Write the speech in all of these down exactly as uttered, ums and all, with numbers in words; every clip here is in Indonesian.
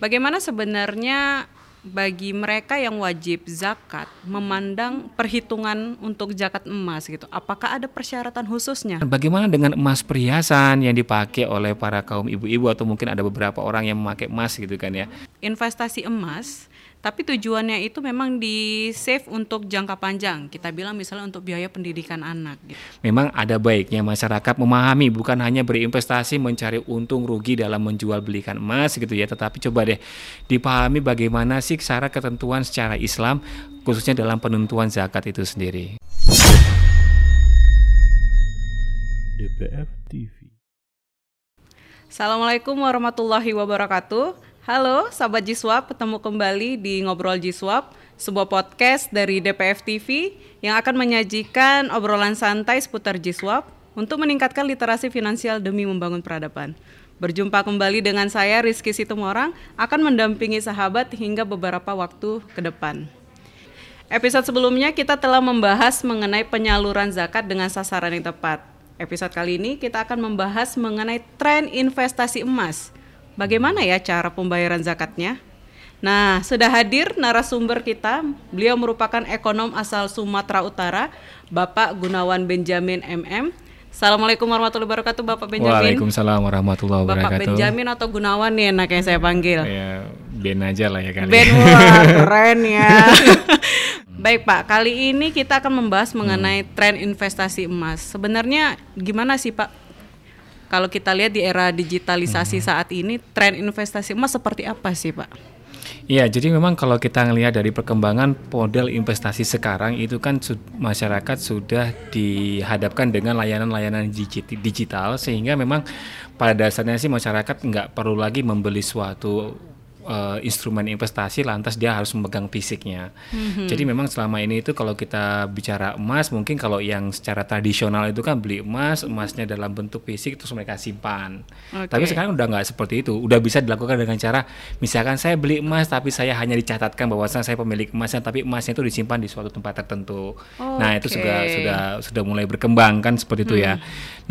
Bagaimana sebenarnya bagi mereka yang wajib zakat memandang perhitungan untuk zakat emas gitu, apakah ada persyaratan khususnya? Bagaimana dengan emas perhiasan yang dipakai oleh para kaum ibu-ibu atau mungkin ada beberapa orang yang memakai emas gitu kan ya? Investasi emas, tapi tujuannya itu memang di save untuk jangka panjang. Kita bilang misalnya untuk biaya pendidikan anak. Gitu. Memang ada baiknya masyarakat memahami bukan hanya berinvestasi mencari untung rugi dalam menjual belikan emas gitu ya, tetapi coba deh dipahami bagaimana sih syarat ketentuan secara Islam khususnya dalam penentuan zakat itu sendiri. D P F T V. Assalamualaikum warahmatullahi wabarakatuh. Halo sahabat ZISWAF, ketemu kembali di Ngobrol ZISWAF, sebuah podcast dari D P F T V yang akan menyajikan obrolan santai seputar ZISWAF untuk meningkatkan literasi finansial demi membangun peradaban. Berjumpa kembali dengan saya Rizky Situmorang, akan mendampingi sahabat hingga beberapa waktu ke depan. Episode sebelumnya kita telah membahas mengenai penyaluran zakat dengan sasaran yang tepat. Episode kali ini kita akan membahas mengenai tren investasi emas. Bagaimana ya cara pembayaran zakatnya? Nah, sudah hadir narasumber kita. Beliau merupakan ekonom asal Sumatera Utara, Bapak Gunawan Benjamin M M. Assalamualaikum warahmatullahi wabarakatuh, Bapak Benjamin. Waalaikumsalam warahmatullahi wabarakatuh. Bapak Benjamin atau Gunawan nih enak yang saya panggil. Ya, Ben aja lah ya kali. Ben, wah, keren ya. Baik Pak, kali ini kita akan membahas mengenai hmm. tren investasi emas. Sebenarnya gimana sih Pak? Kalau kita lihat di era digitalisasi saat ini, tren investasi emas seperti apa sih Pak? Iya, jadi memang kalau kita ngelihat dari perkembangan model investasi sekarang itu kan su masyarakat sudah dihadapkan dengan layanan-layanan digital sehingga memang pada dasarnya sih masyarakat nggak perlu lagi membeli suatu Uh, instrumen investasi lantas dia harus memegang fisiknya. Mm-hmm. Jadi memang selama ini itu kalau kita bicara emas, mungkin kalau yang secara tradisional itu kan beli emas, emasnya dalam bentuk fisik terus mereka simpan. Okay. Tapi sekarang udah nggak seperti itu. Udah bisa dilakukan dengan cara misalkan saya beli emas tapi saya hanya dicatatkan bahwa saya pemilik emasnya, tapi emasnya itu disimpan di suatu tempat tertentu. Oh, nah, okay. Itu sudah sudah sudah mulai berkembang kan seperti itu mm. ya.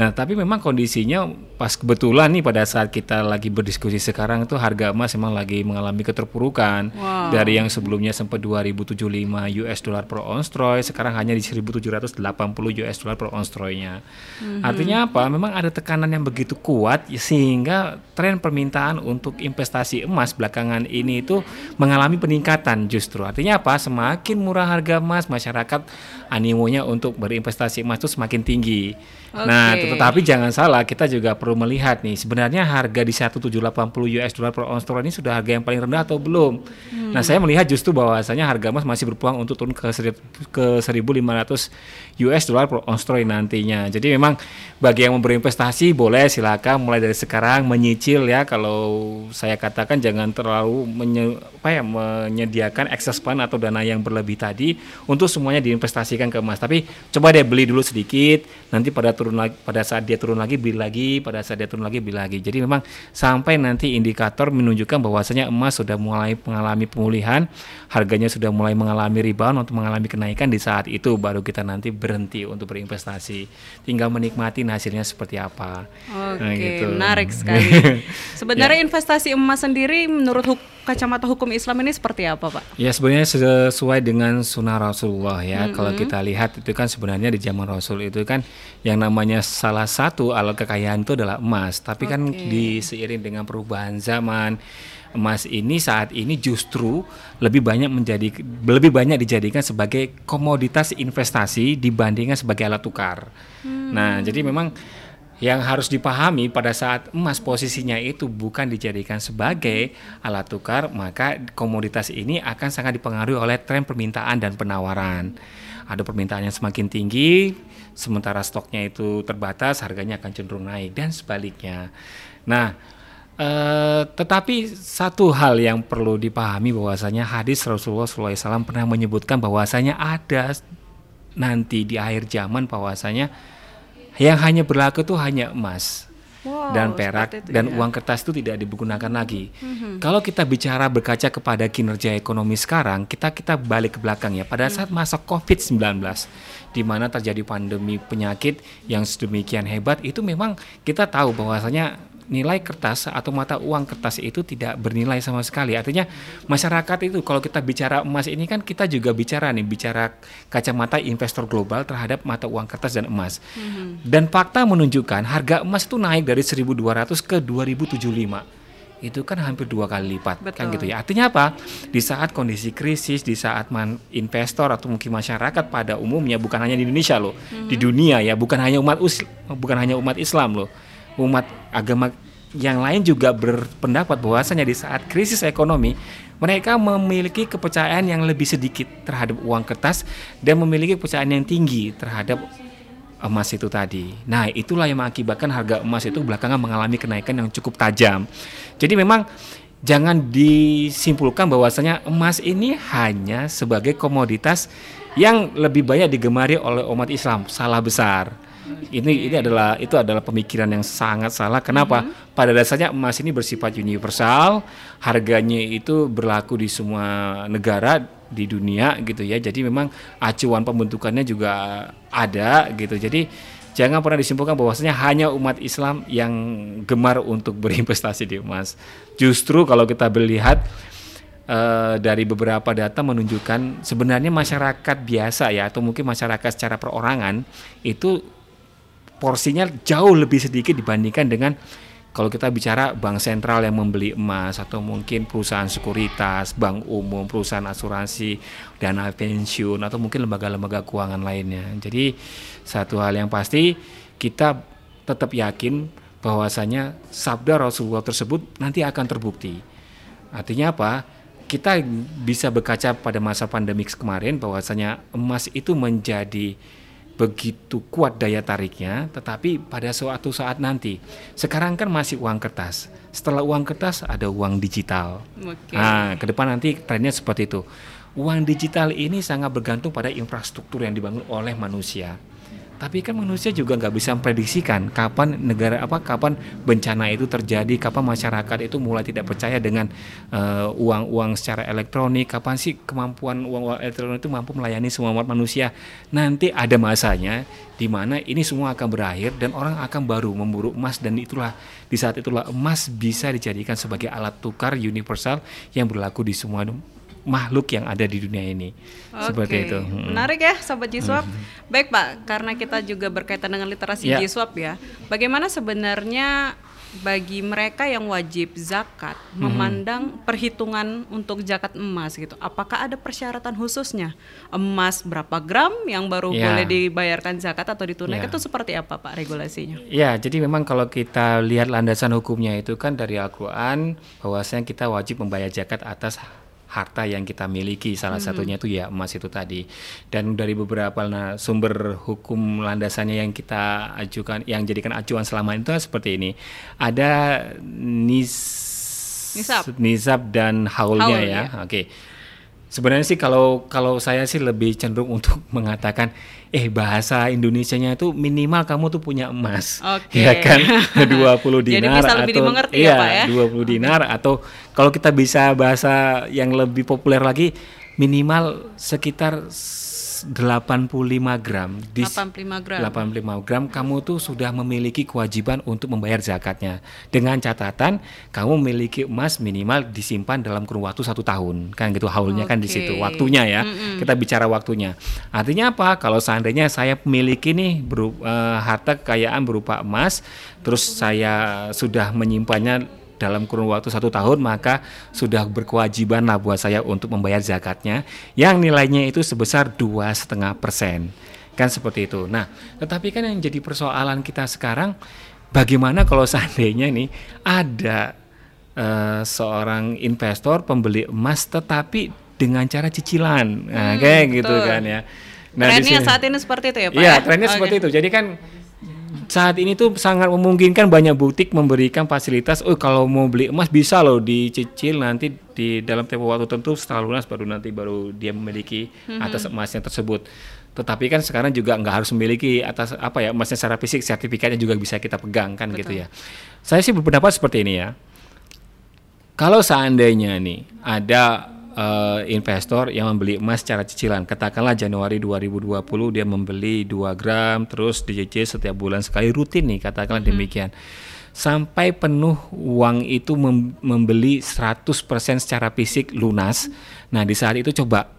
Nah, tapi memang kondisinya pas kebetulan nih pada saat kita lagi berdiskusi sekarang itu harga emas memang lagi mengalami keterpurukan. Wow. Dari yang sebelumnya sempat dua ribu tujuh puluh lima U S dollar per ons troy, sekarang hanya di seribu tujuh ratus delapan puluh U S dollar per ons troy-nya. Mm-hmm. Artinya apa? Memang ada tekanan yang begitu kuat sehingga tren permintaan untuk investasi emas belakangan ini itu mengalami peningkatan justru. Artinya apa? Semakin murah harga emas, masyarakat animonya untuk berinvestasi emas itu semakin tinggi. Okay. Nah, tetapi jangan salah, kita juga perlu melihat nih sebenarnya harga di seribu tujuh ratus delapan puluh U S dollar per ons troy ini sudah harga yang paling rendah atau belum? Hmm. Nah, saya melihat justru bahwasanya harga emas masih berpeluang untuk turun ke ke seribu lima ratus U S dollar per ons troy nantinya. Jadi memang bagi yang mau berinvestasi boleh silakan mulai dari sekarang menyicil ya. Kalau saya katakan jangan terlalu menye, apa ya, menyediakan excess fund atau dana yang berlebih tadi untuk semuanya diinvestasikan ke emas. Tapi coba deh beli dulu sedikit, nanti pada turun lagi, pada saat dia turun lagi beli lagi, pada saat dia turun lagi beli lagi. Jadi memang sampai nanti indikator menunjukkan bahwa biasanya emas sudah mulai mengalami pemulihan, harganya sudah mulai mengalami rebound untuk mengalami kenaikan, di saat itu baru kita nanti berhenti untuk berinvestasi, tinggal menikmati hasilnya seperti apa. Oke, nah, gitu. Menarik sekali. Sebenarnya ya. Investasi emas sendiri menurut hukum, kacamata hukum Islam ini seperti apa Pak? Ya sebenarnya sesuai dengan sunnah Rasulullah ya. Mm-hmm. Kalau kita lihat itu kan sebenarnya di zaman Rasul itu kan yang namanya salah satu alat kekayaan itu adalah emas. Tapi okay. kan di seiring dengan perubahan zaman, emas ini saat ini justru lebih banyak menjadi lebih banyak dijadikan sebagai komoditas investasi dibandingkan sebagai alat tukar. Hmm. Nah, jadi memang yang harus dipahami pada saat emas posisinya itu bukan dijadikan sebagai alat tukar, maka komoditas ini akan sangat dipengaruhi oleh tren permintaan dan penawaran. Ada permintaan yang semakin tinggi, sementara stoknya itu terbatas, harganya akan cenderung naik dan sebaliknya. Nah, Uh, tetapi satu hal yang perlu dipahami bahwasanya hadis Rasulullah shallallahu alaihi wasallam pernah menyebutkan bahwasanya ada nanti di akhir zaman bahwasanya yang hanya berlaku itu hanya emas. Wow, dan perak itu, dan ya. Uang kertas itu tidak digunakan lagi. Mm-hmm. Kalau kita bicara berkaca kepada kinerja ekonomi sekarang, kita kita balik ke belakang ya. Pada saat masa COVID sembilan belas, di mana terjadi pandemi penyakit yang sedemikian hebat, itu memang kita tahu bahwasanya nilai kertas atau mata uang kertas itu tidak bernilai sama sekali. Artinya masyarakat itu, kalau kita bicara emas ini kan kita juga bicara nih, bicara kacamata investor global terhadap mata uang kertas dan emas. Mm-hmm. Dan fakta menunjukkan harga emas itu naik dari seribu dua ratus ke dua ribu tujuh puluh lima. Itu kan hampir dua kali lipat. Betul. Kan gitu ya. Artinya apa? Di saat kondisi krisis, di saat man, investor atau mungkin masyarakat pada umumnya, bukan hanya di Indonesia loh, mm-hmm. di dunia ya, bukan hanya umat us, bukan hanya umat Islam loh, umat agama yang lain juga berpendapat bahwasanya di saat krisis ekonomi mereka memiliki kepercayaan yang lebih sedikit terhadap uang kertas dan memiliki kepercayaan yang tinggi terhadap emas itu tadi. Nah, itulah yang mengakibatkan harga emas itu belakangan mengalami kenaikan yang cukup tajam. Jadi memang jangan disimpulkan bahwasanya emas ini hanya sebagai komoditas yang lebih banyak digemari oleh umat Islam. Salah besar. Ini ini adalah itu adalah pemikiran yang sangat salah. Kenapa? Mm-hmm. Pada dasarnya emas ini bersifat universal. Harganya itu berlaku di semua negara di dunia gitu ya. Jadi memang acuan pembentukannya juga ada gitu. Jadi jangan pernah disimpulkan bahwasanya hanya umat Islam yang gemar untuk berinvestasi di emas. Justru kalau kita melihat uh, dari beberapa data menunjukkan sebenarnya masyarakat biasa ya, atau mungkin masyarakat secara perorangan itu porsinya jauh lebih sedikit dibandingkan dengan kalau kita bicara bank sentral yang membeli emas, atau mungkin perusahaan sekuritas, bank umum, perusahaan asuransi, dana pensiun, atau mungkin lembaga-lembaga keuangan lainnya. Jadi satu hal yang pasti, kita tetap yakin bahwasanya sabda Rasulullah tersebut nanti akan terbukti. Artinya apa? Kita bisa berkaca pada masa pandemi kemarin bahwasanya emas itu menjadi begitu kuat daya tariknya, tetapi pada suatu saat nanti, sekarang kan masih uang kertas, setelah uang kertas ada uang digital. Okay. Nah, ke depan nanti trennya seperti itu. Uang digital ini sangat bergantung pada infrastruktur yang dibangun oleh manusia. Tapi kan manusia juga nggak bisa memprediksikan kapan negara apa kapan bencana itu terjadi, kapan masyarakat itu mulai tidak percaya dengan uh, uang-uang secara elektronik, kapan sih kemampuan uang-uang elektronik itu mampu melayani semua umat manusia. Nanti ada masanya di mana ini semua akan berakhir dan orang akan baru memburu emas, dan itulah di saat itulah emas bisa dijadikan sebagai alat tukar universal yang berlaku di semua makhluk yang ada di dunia ini. Oke. Seperti itu. Hmm. Menarik ya Sobat JISWAF. Hmm. Baik Pak, karena kita juga berkaitan dengan literasi yeah. JISWAF ya. Bagaimana sebenarnya bagi mereka yang wajib zakat hmm. memandang perhitungan untuk zakat emas gitu? Apakah ada persyaratan khususnya? Emas berapa gram yang baru yeah. boleh dibayarkan zakat atau ditunaikan yeah. itu seperti apa Pak regulasinya? Ya, yeah, jadi memang kalau kita lihat landasan hukumnya itu kan dari Al-Quran, bahwasanya kita wajib membayar zakat atas harta yang kita miliki, salah mm-hmm. satunya itu ya emas itu tadi. Dan dari beberapa nah, sumber hukum landasannya yang kita ajukan, yang jadikan acuan selama itu seperti ini. Ada nis, nisab. nisab dan haulnya Haul, ya. ya. Oke. Okay. Sebenarnya sih kalau kalau saya sih lebih cenderung untuk mengatakan eh bahasa Indonesianya itu minimal kamu tuh punya emas. Okay. Ya kan dua puluh dinar atau dimengerti ya, Pak, ya? dua puluh dinar okay. atau kalau kita bisa bahasa yang lebih populer lagi minimal sekitar delapan puluh lima gram. delapan puluh lima gram. delapan puluh lima gram kamu tuh sudah memiliki kewajiban untuk membayar zakatnya. Dengan catatan kamu memiliki emas minimal disimpan dalam kurun waktu satu tahun. Kan gitu haulnya okay. kan di situ. Waktunya ya. Mm-mm. Kita bicara waktunya. Artinya apa? Kalau seandainya saya memiliki nih berupa, uh, harta kekayaan berupa emas, terus mm-hmm. saya sudah menyimpannya dalam kurun waktu satu tahun, maka sudah berkewajiban lah buat saya untuk membayar zakatnya yang nilainya itu sebesar dua koma lima persen, kan seperti itu. Nah, tetapi kan yang jadi persoalan kita sekarang, bagaimana kalau seandainya nih ada uh, seorang investor pembeli emas tetapi dengan cara cicilan, nah, hmm, kayak betul. gitu kan ya. Nah, trennya saat ini seperti itu ya Pak? Iya, trennya okay. seperti itu. Jadi kan saat ini tuh sangat memungkinkan banyak butik memberikan fasilitas, oh kalau mau beli emas bisa loh dicicil nanti di dalam tempo waktu tertentu setelah lunas baru nanti baru dia memiliki atas emasnya tersebut. Tetapi kan sekarang juga nggak harus memiliki atas apa ya emasnya secara fisik, sertifikatnya juga bisa kita pegang kan gitu ya. Saya sih berpendapat seperti ini ya. Kalau seandainya nih ada Uh, investor yang membeli emas secara cicilan, katakanlah Januari dua ribu dua puluh dia membeli dua gram terus dicicil setiap bulan sekali rutin nih, katakanlah hmm. demikian. sampai penuh uang itu membeli seratus persen secara fisik lunas. Nah, di saat itu coba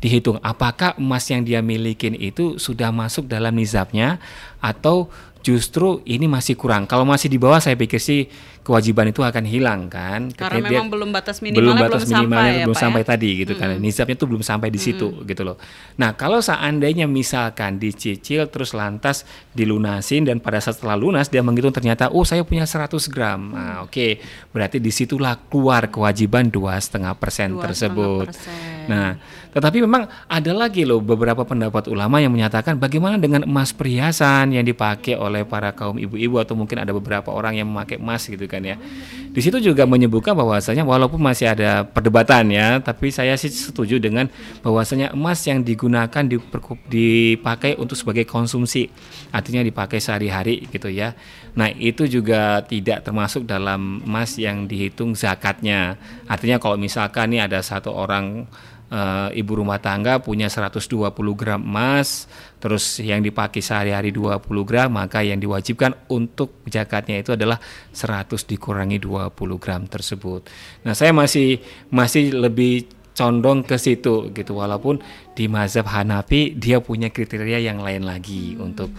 dihitung apakah emas yang dia milikin itu sudah masuk dalam nizabnya atau justru ini masih kurang. Kalau masih di bawah saya pikir sih kewajiban itu akan hilang kan. Karena memang belum batas minimalnya belum, batas belum minimalnya sampai, ya, belum sampai ya? Tadi gitu mm-hmm. kan. Nizabnya itu belum sampai di situ mm-hmm. gitu loh. Nah, kalau seandainya misalkan dicicil terus lantas dilunasin dan pada saat setelah lunas dia menghitung ternyata oh saya punya seratus gram. Mm-hmm. Nah, oke. Okay. Berarti disitulah keluar kewajiban dua koma lima persen tersebut. dua koma lima persen. Nah, tetapi memang ada lagi loh beberapa pendapat ulama yang menyatakan bagaimana dengan emas perhiasan yang dipakai oleh para kaum ibu-ibu atau mungkin ada beberapa orang yang memakai emas gitu kan ya. Di situ juga menyebutkan bahwasanya walaupun masih ada perdebatan ya, tapi saya sih setuju dengan bahwasanya emas yang digunakan dipakai untuk sebagai konsumsi, artinya dipakai sehari-hari gitu ya. Nah, itu juga tidak termasuk dalam emas yang dihitung zakatnya. Artinya kalau misalkan nih ada satu orang Uh, ibu rumah tangga punya seratus dua puluh gram emas, terus yang dipakai sehari-hari dua puluh gram, maka yang diwajibkan untuk zakatnya itu adalah seratus dikurangi dua puluh gram tersebut. Nah, saya masih masih lebih condong ke situ gitu, walaupun di mazhab Hanafi dia punya kriteria yang lain lagi hmm. untuk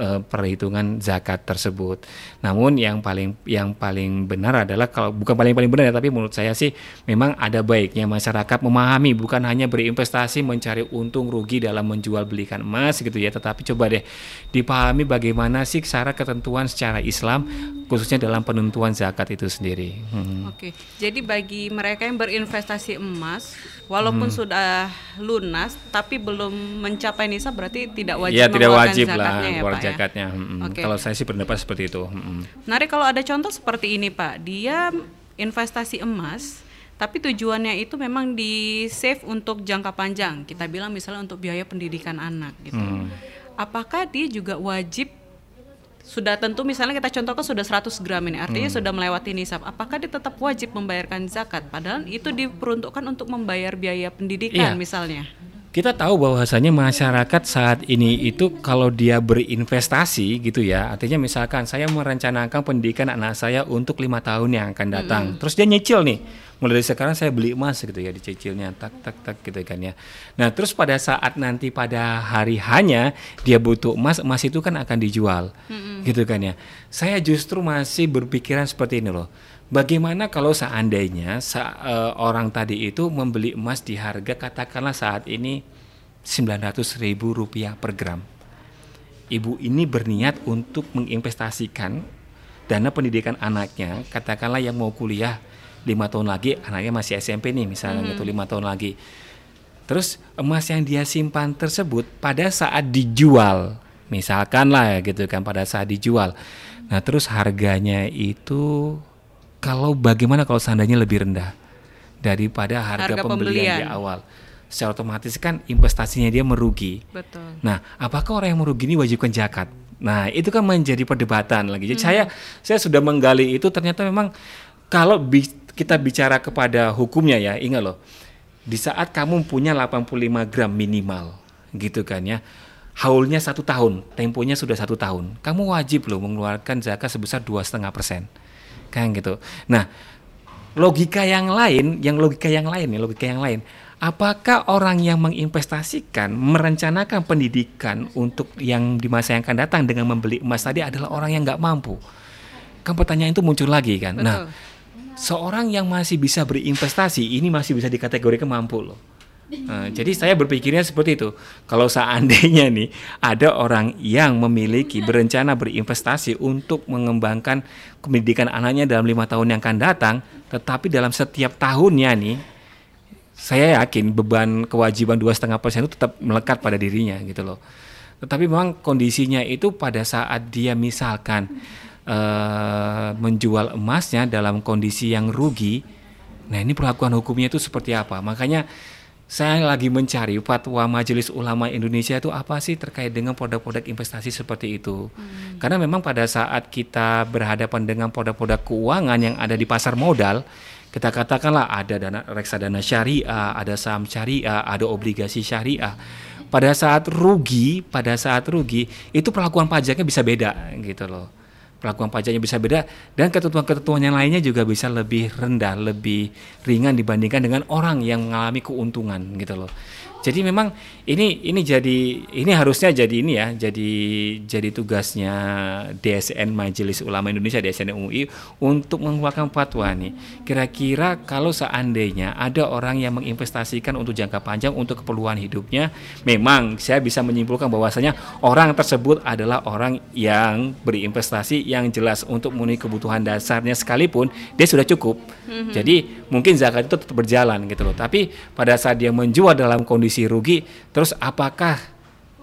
uh, perhitungan zakat tersebut. Namun yang paling yang paling benar adalah, kalau bukan paling-paling benar ya, tapi menurut saya sih memang ada baiknya masyarakat memahami bukan hanya berinvestasi mencari untung rugi dalam menjual belikan emas gitu ya, tetapi coba deh dipahami bagaimana sih cara ketentuan secara Islam khususnya dalam penentuan zakat itu sendiri. Hmm. Oke, jadi bagi mereka yang berinvestasi emas walaupun hmm. sudah lunas tapi belum mencapai nisab berarti tidak wajib ya, tidak wajib zakatnya lah, ya Pak zakatnya. Ya? Hmm. Okay. Kalau saya sih pendapat seperti itu. Hmm. Menarik kalau ada contoh seperti ini Pak, dia investasi emas tapi tujuannya itu memang di save untuk jangka panjang, kita bilang misalnya untuk biaya pendidikan anak gitu. Hmm. Apakah dia juga wajib? Sudah tentu misalnya kita contohkan sudah seratus gram ini, artinya hmm. sudah melewati nisab. Apakah dia tetap wajib membayarkan zakat? Padahal itu diperuntukkan untuk membayar biaya pendidikan iya. misalnya. Kita tahu bahwasanya masyarakat saat ini itu kalau dia berinvestasi gitu ya, artinya misalkan saya merencanakan pendidikan anak saya untuk lima tahun yang akan datang. Mm-hmm. Terus dia nyicil nih, mulai dari sekarang saya beli emas gitu ya, dicicilnya tak tak tak gitu kan ya. Nah terus pada saat nanti pada hari hanya dia butuh emas, emas itu kan akan dijual mm-hmm. gitu kan ya. Saya justru masih berpikiran seperti ini loh. Bagaimana kalau seandainya se- uh, orang tadi itu membeli emas di harga katakanlah saat ini sembilan ratus ribu rupiah per gram. Ibu ini berniat untuk menginvestasikan dana pendidikan anaknya, katakanlah yang mau kuliah lima tahun lagi, anaknya masih S M P nih misalnya hmm. gitu, lima tahun lagi. Terus emas yang dia simpan tersebut pada saat dijual, misalkan lah gitu kan, pada saat dijual. Nah terus harganya itu kalau bagaimana kalau seandainya lebih rendah daripada harga, harga pembelian, pembelian di awal, secara otomatis kan investasinya dia merugi. Betul. Nah, apakah orang yang merugi ini wajibkan zakat? Nah, itu kan menjadi perdebatan lagi. Jadi hmm. saya saya sudah menggali itu, ternyata memang kalau bi- kita bicara kepada hukumnya ya, ingat loh, di saat kamu punya delapan puluh lima gram minimal, gitu kan ya. Haulnya satu tahun, temponya sudah satu tahun, kamu wajib loh mengeluarkan zakat sebesar dua koma lima persen. Kan gitu. Nah, logika yang lain, yang logika yang lain, ya logika yang lain. Apakah orang yang menginvestasikan, merencanakan pendidikan untuk yang di masa yang akan datang dengan membeli emas tadi adalah orang yang nggak mampu? Kan pertanyaan itu muncul lagi kan. Betul. Nah, seorang yang masih bisa berinvestasi ini masih bisa dikategorikan mampu loh. Nah, jadi saya berpikirnya seperti itu. Kalau seandainya nih ada orang yang memiliki berencana berinvestasi untuk mengembangkan pendidikan anaknya dalam lima tahun yang akan datang, tetapi dalam setiap tahunnya nih saya yakin beban kewajiban dua koma lima persen itu tetap melekat pada dirinya gitu loh. Tetapi memang kondisinya itu pada saat dia misalkan uh, menjual emasnya dalam kondisi yang rugi, nah ini perlakuan hukumnya itu seperti apa? Makanya saya lagi mencari fatwa Majelis Ulama Indonesia itu apa sih terkait dengan produk-produk investasi seperti itu. Hmm. Karena memang pada saat kita berhadapan dengan produk-produk keuangan yang ada di pasar modal, kita katakanlah ada dana reksadana syariah, ada saham syariah, ada obligasi syariah. Pada saat rugi, pada saat rugi itu perlakuan pajaknya bisa beda gitu loh. perlakuan pajaknya bisa beda, dan ketentuan-ketentuan yang lainnya juga bisa lebih rendah, lebih ringan dibandingkan dengan orang yang mengalami keuntungan gitu loh. Jadi memang ini ini jadi ini harusnya jadi ini ya, jadi jadi tugasnya D S N Majelis Ulama Indonesia, D S N M U I, untuk mengeluarkan fatwa nih. Kira-kira kalau seandainya ada orang yang menginvestasikan untuk jangka panjang untuk keperluan hidupnya, memang saya bisa menyimpulkan bahwasanya orang tersebut adalah orang yang berinvestasi yang jelas untuk memenuhi kebutuhan dasarnya sekalipun dia sudah cukup. Mm-hmm. Jadi mungkin zakat itu tetap berjalan gitu loh. Tapi pada saat dia menjual dalam kondisi rugi, terus apakah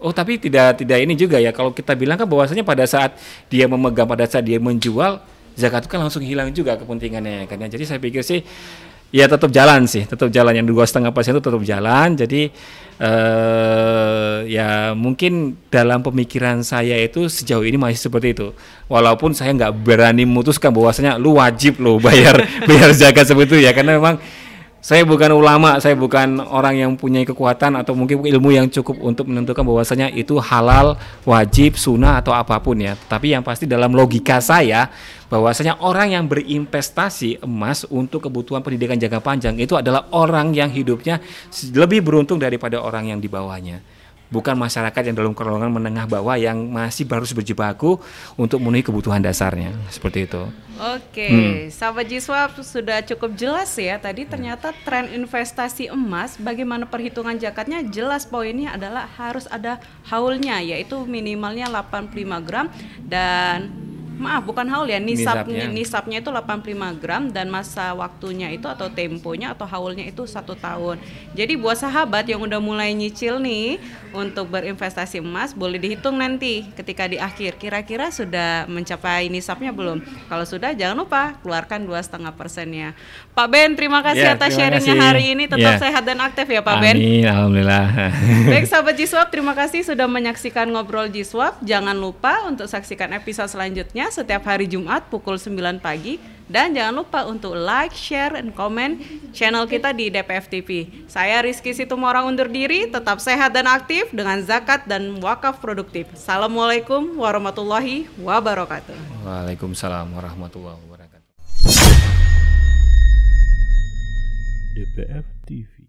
oh tapi tidak tidak ini juga ya, kalau kita bilang kan bahwasanya pada saat dia memegang, pada saat dia menjual, zakat itu kan langsung hilang juga kepentingannya kan. Jadi saya pikir sih ya tetap jalan sih, tetap jalan yang dua setengah persen itu tetap jalan. Jadi eh, ya mungkin dalam pemikiran saya itu sejauh ini masih seperti itu, walaupun saya nggak berani memutuskan bahwasanya lu wajib lo bayar bayar zakat seperti itu ya, karena memang saya bukan ulama, saya bukan orang yang punya kekuatan atau mungkin ilmu yang cukup untuk menentukan bahwasanya itu halal, wajib, sunnah atau apapun ya. Tapi yang pasti dalam logika saya bahwasanya orang yang berinvestasi emas untuk kebutuhan pendidikan jangka panjang itu adalah orang yang hidupnya lebih beruntung daripada orang yang di bawahnya. Bukan masyarakat yang dalam golongan menengah bawah yang masih harus berjibaku untuk memenuhi kebutuhan dasarnya, seperti itu. Oke, hmm. Sahabat Ziswaf, sudah cukup jelas ya tadi ternyata tren investasi emas, bagaimana perhitungan zakatnya, jelas poinnya adalah harus ada haulnya, yaitu minimalnya delapan puluh lima gram dan maaf bukan haul ya, nisab, nisabnya. nisabnya itu delapan puluh lima gram dan masa waktunya itu atau temponya atau haulnya itu satu tahun. Jadi buat sahabat yang udah mulai nyicil nih untuk berinvestasi emas, boleh dihitung nanti ketika di akhir kira-kira sudah mencapai nisabnya belum. Kalau sudah jangan lupa keluarkan dua koma lima persennya. Pak Ben, terima kasih yeah, atas terima sharingnya kasih. hari ini. Tetap yeah. sehat dan aktif ya Pak Amin, Ben. Amin, alhamdulillah. Baik sahabat Ziswaf, terima kasih sudah menyaksikan Ngobrol Ziswaf. Jangan lupa untuk saksikan episode selanjutnya setiap hari Jumat pukul sembilan pagi, dan jangan lupa untuk like, share, and comment channel kita di D P F T V. Saya Rizky Situmorang undur diri, tetap sehat dan aktif dengan zakat dan wakaf produktif. Assalamualaikum warahmatullahi wabarakatuh. Waalaikumsalam warahmatullahi wabarakatuh. D P F T V.